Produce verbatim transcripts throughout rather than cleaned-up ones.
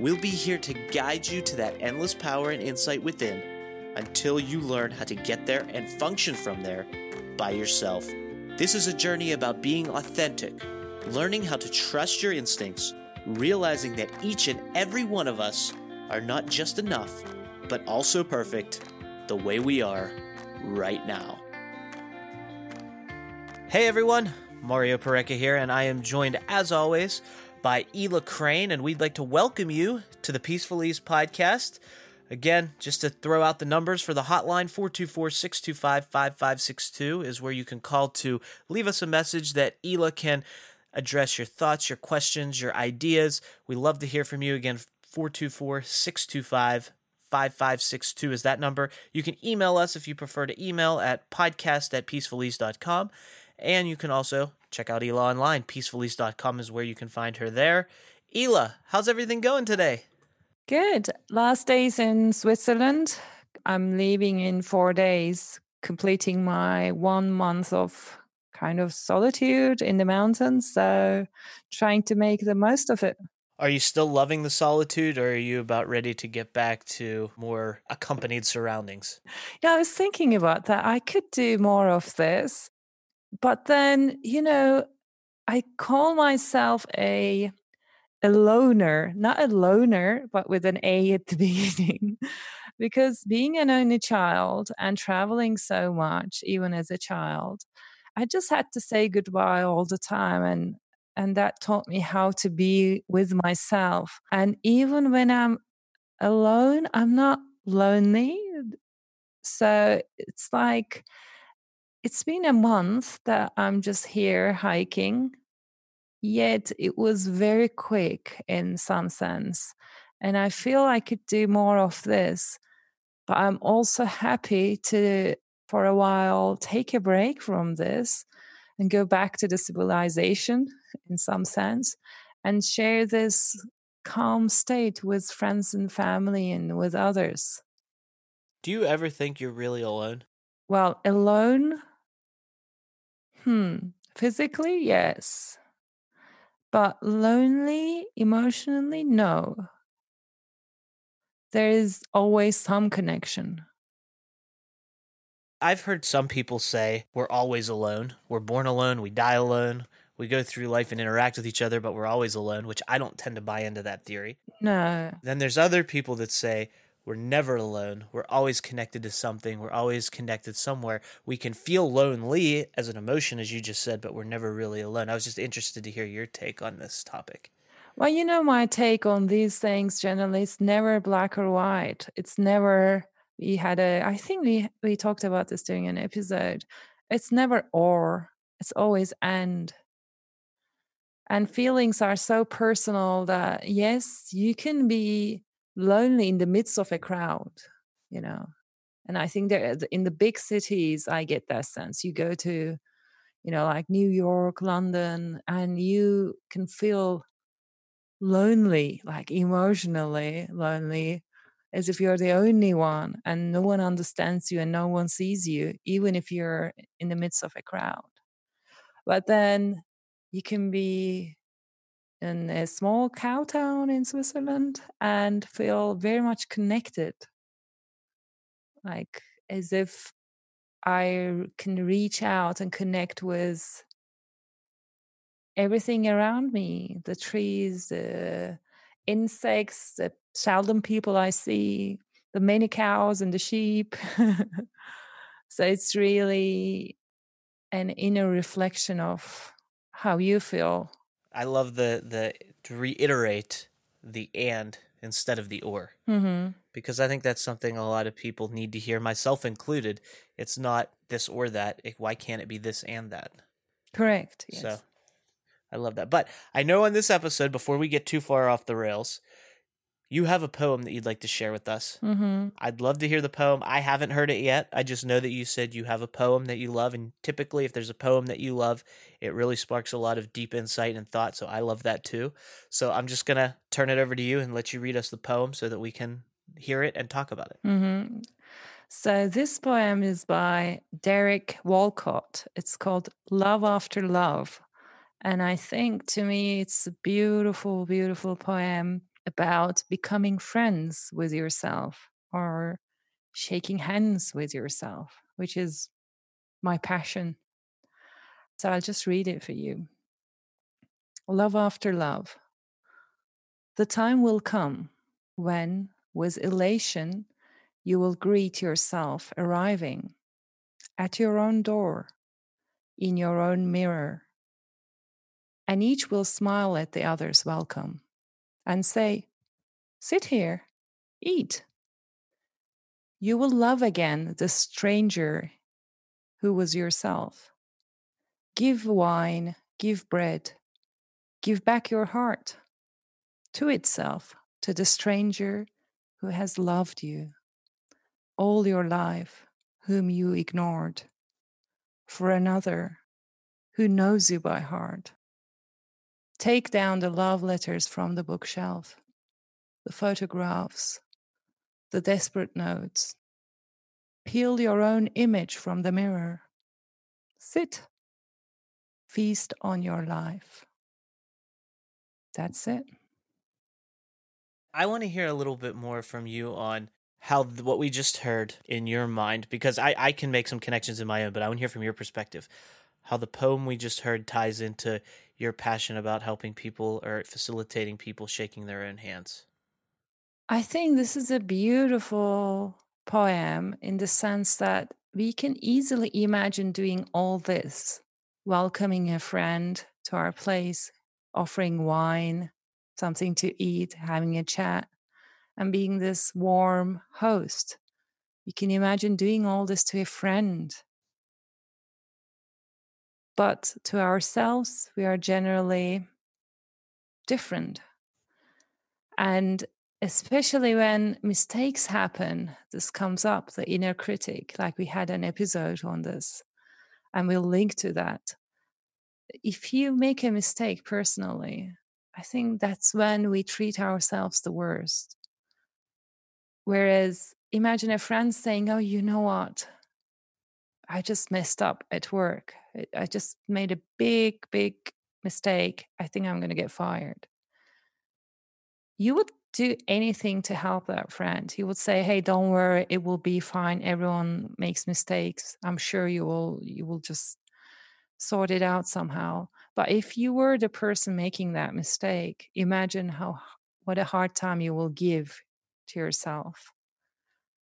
We'll be here to guide you to that endless power and insight within until you learn how to get there and function from there by yourself. This is a journey about being authentic, learning how to trust your instincts, realizing that each and every one of us are not just enough, but also perfect the way we are right now. Hey everyone, Mario Pereca here, and I am joined as always by Ela Crane, and we'd like to welcome you to the Peaceful Ease podcast. Again, just to throw out the numbers for the hotline, four two four, six two five, five five six two is where you can call to leave us a message that Ela can address your thoughts, your questions, your ideas. We love to hear from you. Again, four two four, six two five, five five six two is that number. You can email us if you prefer to email at podcast at peaceful ease dot com. And you can also check out Ela online. peaceful ease dot com is where you can find her there. Ela, how's everything going today? Good. Last days in Switzerland. I'm leaving in four days, completing my one month of kind of solitude in the mountains. So trying to make the most of it. Are you still loving the solitude, or are you about ready to get back to more accompanied surroundings? Yeah, I was thinking about that. I could do more of this. But then, you know, I call myself a... A loner, not a loner, but with an A at the beginning, because being an only child and traveling so much, even as a child, I just had to say goodbye all the time. And, and that taught me how to be with myself. And even when I'm alone, I'm not lonely. So it's like, it's been a month that I'm just here hiking. Yet it was very quick in some sense. And I feel I could do more of this. But I'm also happy to, for a while, take a break from this and go back to the civilization in some sense and share this calm state with friends and family and with others. Do you ever think you're really alone? Well, alone? Hmm. Physically, yes. But lonely, emotionally, no. There is always some connection. I've heard some people say we're always alone. We're born alone. We die alone. We go through life and interact with each other, but we're always alone, which I don't tend to buy into that theory. No. Then there's other people that say we're never alone. We're always connected to something. We're always connected somewhere. We can feel lonely as an emotion, as you just said, but we're never really alone. I was just interested to hear your take on this topic. Well, you know, my take on these things generally is never black or white. It's never, we had a, I think we, we talked about this during an episode. It's never or, it's always and. And feelings are so personal that, yes, you can be lonely in the midst of a crowd, you know. And I think there in the big cities, I get that sense. You go to, you know, like New York, London, and you can feel lonely, like emotionally lonely, as if you're the only one and no one understands you and no one sees you, even if you're in the midst of a crowd. But then you can be in a small cow town in Switzerland and feel very much connected. Like as if I can reach out and connect with everything around me, the trees, the insects, the seldom people I see, the many cows and the sheep. So it's really an inner reflection of how you feel. I love the, the to reiterate the and instead of the or, mm-hmm. because I think that's something a lot of people need to hear, myself included. It's not this or that. It, why can't it be this and that? Correct. Yes. So I love that. But I know on this episode, before we get too far off the rails, you have a poem that you'd like to share with us. Mm-hmm. I'd love to hear the poem. I haven't heard it yet. I just know that you said you have a poem that you love. And typically, if there's a poem that you love, it really sparks a lot of deep insight and thought. So I love that too. So I'm just going to turn it over to you and let you read us the poem so that we can hear it and talk about it. Mm-hmm. So this poem is by Derek Walcott. It's called Love After Love. And I think to me, it's a beautiful, beautiful poem about becoming friends with yourself or shaking hands with yourself, which is my passion. So I'll just read it for you. Love after love. The time will come when, with elation, you will greet yourself arriving at your own door, in your own mirror. And each will smile at the other's welcome and say, sit here, eat. You will love again the stranger who was yourself. Give wine, give bread, give back your heart to itself, to the stranger who has loved you all your life, whom you ignored, for another who knows you by heart. Take down the love letters from the bookshelf, the photographs, the desperate notes. Peel your own image from the mirror. Sit. Feast on your life. That's it. I want to hear a little bit more from you on how what we just heard in your mind, because I, I can make some connections in my own, but I want to hear from your perspective how the poem we just heard ties into your passion about helping people or facilitating people shaking their own hands. I think this is a beautiful poem in the sense that we can easily imagine doing all this, welcoming a friend to our place, offering wine, something to eat, having a chat, and being this warm host. You can imagine doing all this to a friend. But to ourselves, we are generally different. And especially when mistakes happen, this comes up, the inner critic, like we had an episode on this, and we'll link to that. If you make a mistake personally, I think that's when we treat ourselves the worst. Whereas imagine a friend saying, oh, you know what? I just messed up at work. I just made a big, big mistake. I think I'm going to get fired. You would do anything to help that friend. You would say, hey, don't worry. It will be fine. Everyone makes mistakes. I'm sure you will, you will just sort it out somehow. But if you were the person making that mistake, imagine how what a hard time you will give to yourself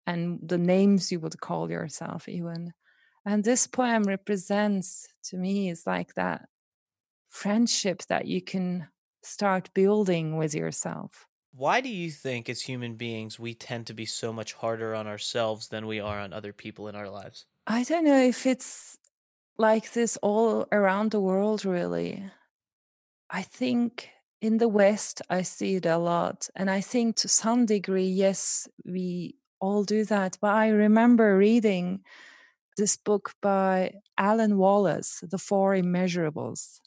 and the names you would call yourself even. And this poem represents to me is like that friendship that you can start building with yourself. Why do you think as human beings we tend to be so much harder on ourselves than we are on other people in our lives? I don't know if it's like this all around the world, really. I think in the West, I see it a lot. And I think to some degree, yes, we all do that. But I remember reading this book by Alan Wallace, The Four Immeasurables.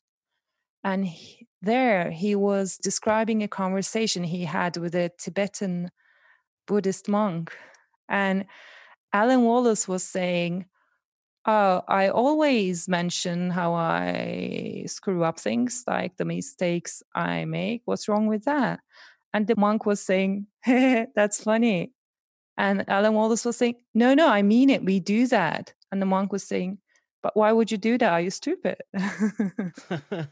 And he, there he was describing a conversation he had with a Tibetan Buddhist monk. And Alan Wallace was saying, oh, I always mention how I screw up things, like the mistakes I make. What's wrong with that? And the monk was saying, hey, that's funny. And Alan Wallace was saying, no, no, I mean it. We do that. And the monk was saying, but why would you do that? Are you stupid? Apparently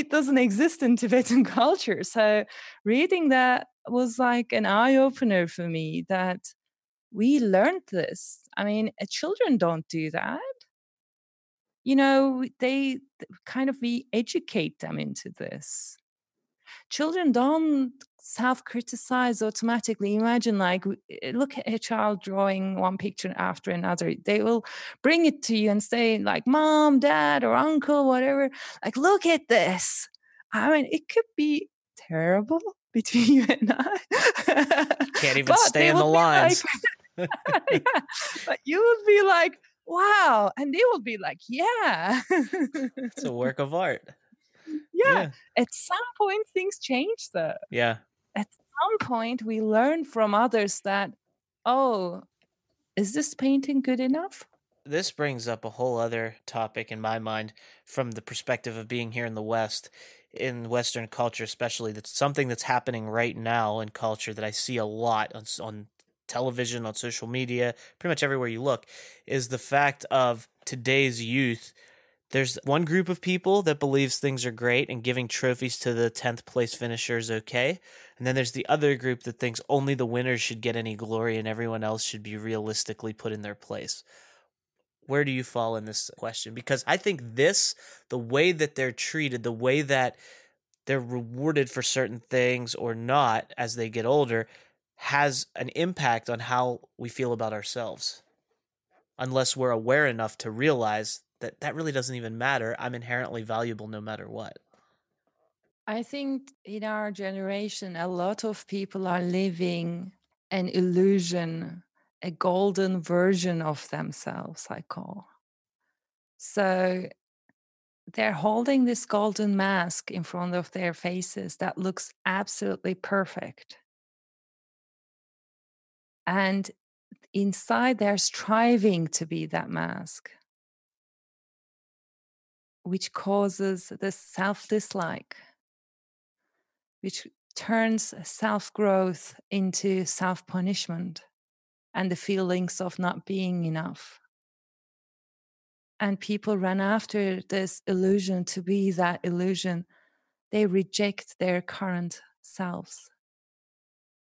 it doesn't exist in Tibetan culture. So reading that was like an eye-opener for me that we learned this. I mean, children don't do that. You know, they kind of, we educate them into this. Children don't self-criticize automatically. Imagine, like, look at a child drawing one picture after another. They will bring it to you and say, like, mom, dad, or uncle, whatever, like, look at this. I mean, it could be terrible between you and I. You can't even stay in the lines. Like, yeah, but you would be like, wow. And they would be like, yeah. It's a work of art. Yeah. yeah. At some point, things change though. Yeah. At some point, we learn from others that, oh, is this painting good enough? This brings up a whole other topic in my mind from the perspective of being here in the West, in Western culture especially. That's something that's happening right now in culture that I see a lot on, on television, on social media, pretty much everywhere you look, is the fact of today's youth. There's one group of people that believes things are great and giving trophies to the tenth place finisher is okay. And then there's the other group that thinks only the winners should get any glory and everyone else should be realistically put in their place. Where do you fall in this question? Because I think this, the way that they're treated, the way that they're rewarded for certain things or not as they get older, has an impact on how we feel about ourselves. Unless we're aware enough to realize that that really doesn't even matter. I'm inherently valuable no matter what. I think in our generation, a lot of people are living an illusion, a golden version of themselves, I call. So they're holding this golden mask in front of their faces that looks absolutely perfect. And inside, they're striving to be that mask, which causes this self-dislike, which turns self-growth into self-punishment and the feelings of not being enough. And people run after this illusion to be that illusion. They reject their current selves.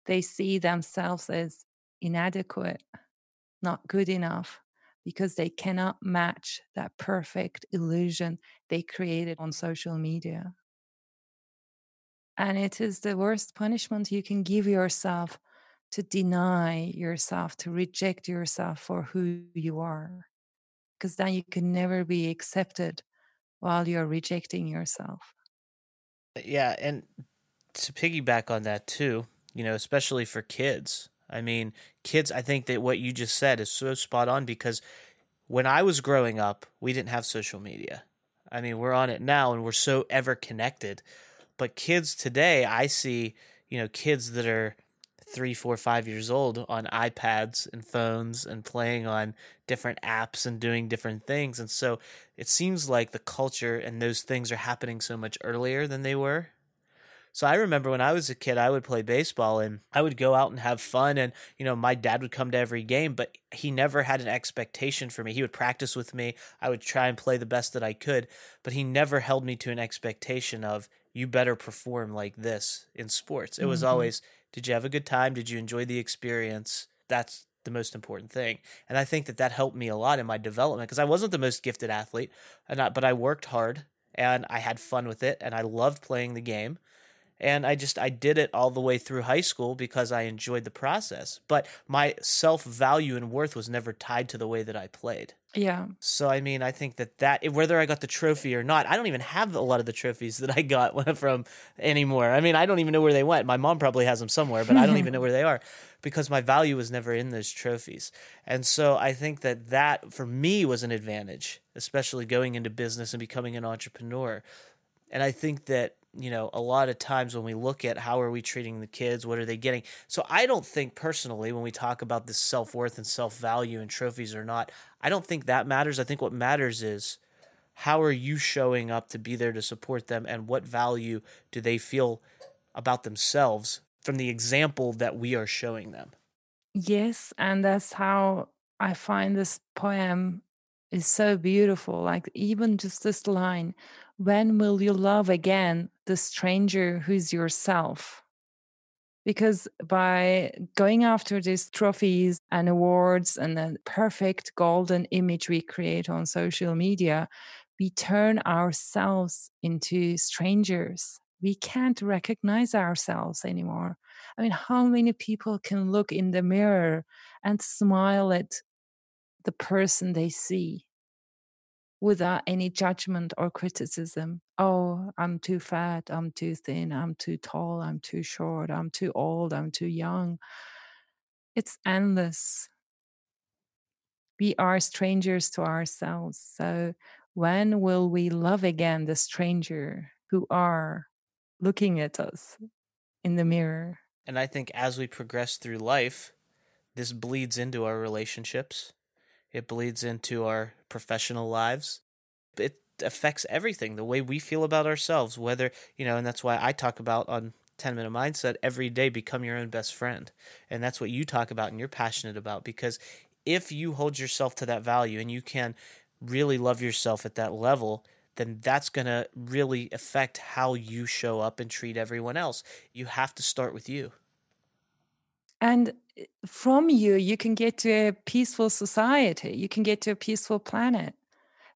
They see themselves as inadequate, not good enough, because they cannot match that perfect illusion they created on social media. And it is the worst punishment you can give yourself, to deny yourself, to reject yourself for who you are, because then you can never be accepted while you're rejecting yourself. Yeah, and to piggyback on that too, you know, especially for kids, I mean, kids, I think that what you just said is so spot on, because when I was growing up, we didn't have social media. I mean, we're on it now and we're so ever connected. But kids today, I see, you know, kids that are three, four, five years old on iPads and phones and playing on different apps and doing different things. And so it seems like the culture and those things are happening so much earlier than they were. So I remember when I was a kid, I would play baseball and I would go out and have fun. And, you know, my dad would come to every game, but he never had an expectation for me. He would practice with me. I would try and play the best that I could, but he never held me to an expectation of, you better perform like this in sports. It mm-hmm. was always, did you have a good time? Did you enjoy the experience? That's the most important thing. And I think that that helped me a lot in my development, because I wasn't the most gifted athlete, and I, but I worked hard and I had fun with it and I loved playing the game. And I just, I did it all the way through high school because I enjoyed the process. But my self-value and worth was never tied to the way that I played. Yeah. So, I mean, I think that that, whether I got the trophy or not, I don't even have a lot of the trophies that I got from anymore. I mean, I don't even know where they went. My mom probably has them somewhere, but I don't even know where they are, because my value was never in those trophies. And so I think that that, for me, was an advantage, especially going into business and becoming an entrepreneur. And I think that, you know, a lot of times when we look at how are we treating the kids, what are they getting? So I don't think personally, when we talk about this self-worth and self-value and trophies or not, I don't think that matters. I think what matters is, how are you showing up to be there to support them, and what value do they feel about themselves from the example that we are showing them? Yes, and that's how I find this poem is so beautiful. Like, even just this line, when will you love again the stranger who's yourself? Because by going after these trophies and awards and the perfect golden image we create on social media, we turn ourselves into strangers. We can't recognize ourselves anymore. I mean, how many people can look in the mirror and smile at the person they see? without any judgment or criticism. Oh, I'm too fat, I'm too thin, I'm too tall, I'm too short, I'm too old, I'm too young. It's endless. We are strangers to ourselves. So when will we love again the stranger who are looking at us in the mirror? And I think as we progress through life, this bleeds into our relationships. It bleeds into our professional lives. It affects everything, the way we feel about ourselves, whether, you know, and that's why I talk about on ten minute Mindset every day, become your own best friend. And that's what you talk about and you're passionate about, because if you hold yourself to that value and you can really love yourself at that level, then that's going to really affect how you show up and treat everyone else. You have to start with you. And from you, you can get to a peaceful society. You can get to a peaceful planet,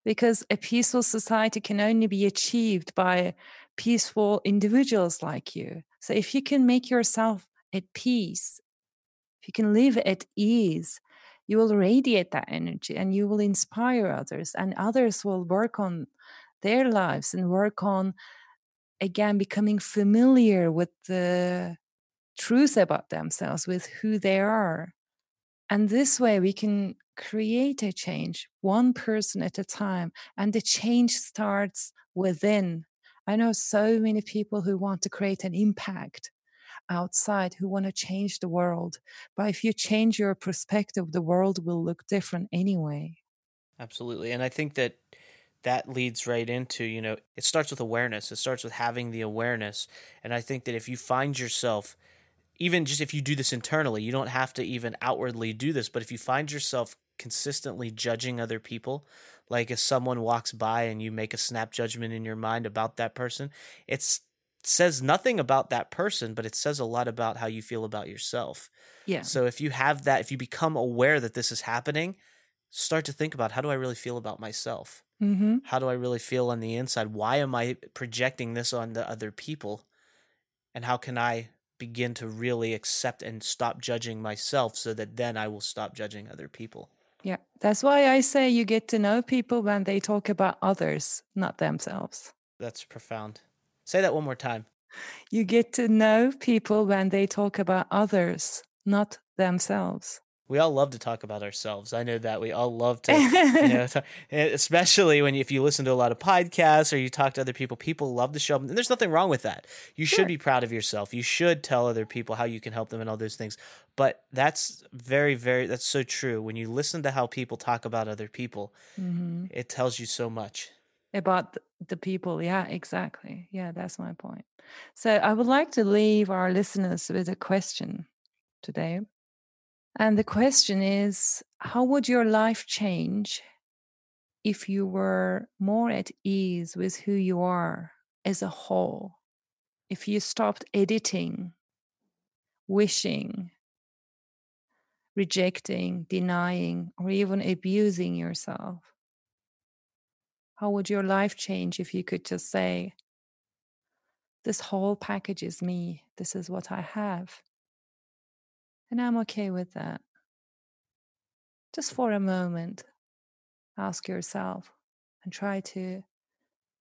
because a peaceful society can only be achieved by peaceful individuals like you. So if you can make yourself at peace, if you can live at ease, you will radiate that energy and you will inspire others, and others will work on their lives and work on, again, becoming familiar with the truth about themselves, with who they are. And this way we can create a change, one person at a time. And the change starts within. I know so many people who want to create an impact outside, who want to change the world. But if you change your perspective, the world will look different anyway. Absolutely. And I think that that leads right into, you know, it starts with awareness. It starts with having the awareness. And I think that if you find yourself, even just if you do this internally, you don't have to even outwardly do this, but if you find yourself consistently judging other people, like if someone walks by and you make a snap judgment in your mind about that person, it's says nothing about that person, but it says a lot about how you feel about yourself. Yeah. So if you have that, if you become aware that this is happening, start to think about, how do I really feel about myself? Mm-hmm. How do I really feel on the inside? Why am I projecting this on the other people? And how can I begin to really accept and stop judging myself, so that then I will stop judging other people? Yeah. That's why I say you get to know people when they talk about others, not themselves. That's profound. Say that one more time. You get to know people when they talk about others, not themselves. We all love to talk about ourselves. I know that we all love to, you know, talk, especially when you, if you listen to a lot of podcasts or you talk to other people, people love to show up. And there's nothing wrong with that. You sure. should be proud of yourself. You should tell other people how you can help them and all those things. But that's very, very, that's so true. When you listen to how people talk about other people, mm-hmm. it tells you so much. About the people. Yeah, exactly. Yeah, that's my point. So I would like to leave our listeners with a question today. And the question is, how would your life change if you were more at ease with who you are as a whole? If you stopped editing, wishing, rejecting, denying, or even abusing yourself? How would your life change if you could just say, this whole package is me. This is what I have. And I'm okay with that. Just for a moment, ask yourself and try to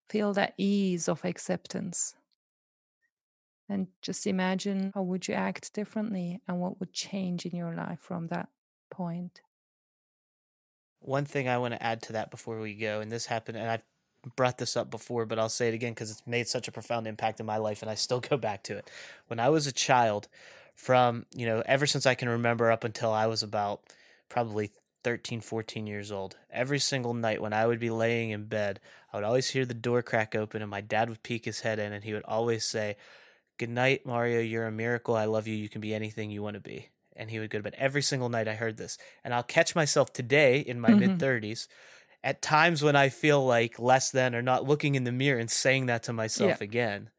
feel that ease of acceptance. And just imagine, how would you act differently and what would change in your life from that point? One thing I want to add to that before we go, and this happened, and I've brought this up before, but I'll say it again because it's made such a profound impact in my life, and I still go back to it. When I was a child, from, you know, ever since I can remember up until I was about probably thirteen, fourteen years old, every single night when I would be laying in bed, I would always hear the door crack open, and my dad would peek his head in, and he would always say, "Good night, Mario, you're a miracle. I love you. You can be anything you want to be." And he would go to bed every single night. I heard this, and I'll catch myself today in my mm-hmm. mid thirties at times when I feel like less than or not, looking in the mirror and saying that to myself yeah. again.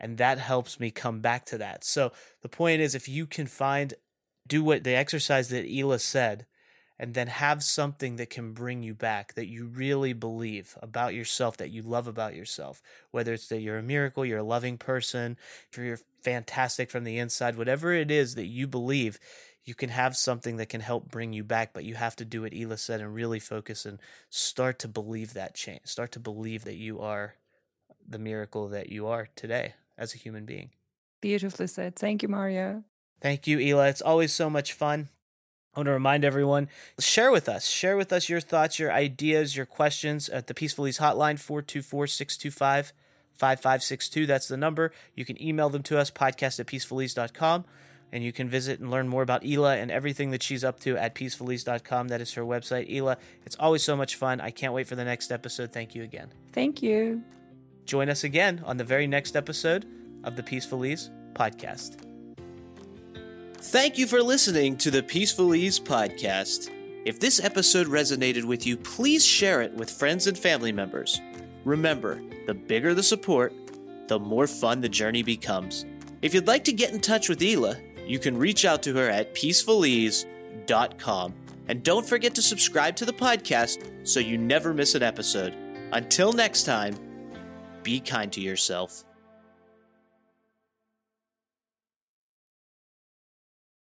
And that helps me come back to that. So the point is, if you can find, do what the exercise that Ela said, and then have something that can bring you back, that you really believe about yourself, that you love about yourself, whether it's that you're a miracle, you're a loving person, you're fantastic from the inside, whatever it is that you believe, you can have something that can help bring you back, but you have to do what Ela said and really focus and start to believe that change. Start to believe that you are the miracle that you are today as a human being. Beautifully said. Thank you, Mario. Thank you, Ela. It's always so much fun. I want to remind everyone, share with us. Share with us your thoughts, your ideas, your questions at the Peaceful Ease hotline, four two four, six two five, five five six two. That's the number. You can email them to us, podcast at peaceful ease dot com. And you can visit and learn more about Ela and everything that she's up to at peaceful ease dot com. That is her website. Ela, it's always so much fun. I can't wait for the next episode. Thank you again. Thank you. Join us again on the very next episode of the Peaceful Ease Podcast. Thank you for listening to the Peaceful Ease Podcast. If this episode resonated with you, please share it with friends and family members. Remember, the bigger the support, the more fun the journey becomes. If you'd like to get in touch with Ela, you can reach out to her at peaceful ease dot com. And don't forget to subscribe to the podcast so you never miss an episode. Until next time, be kind to yourself.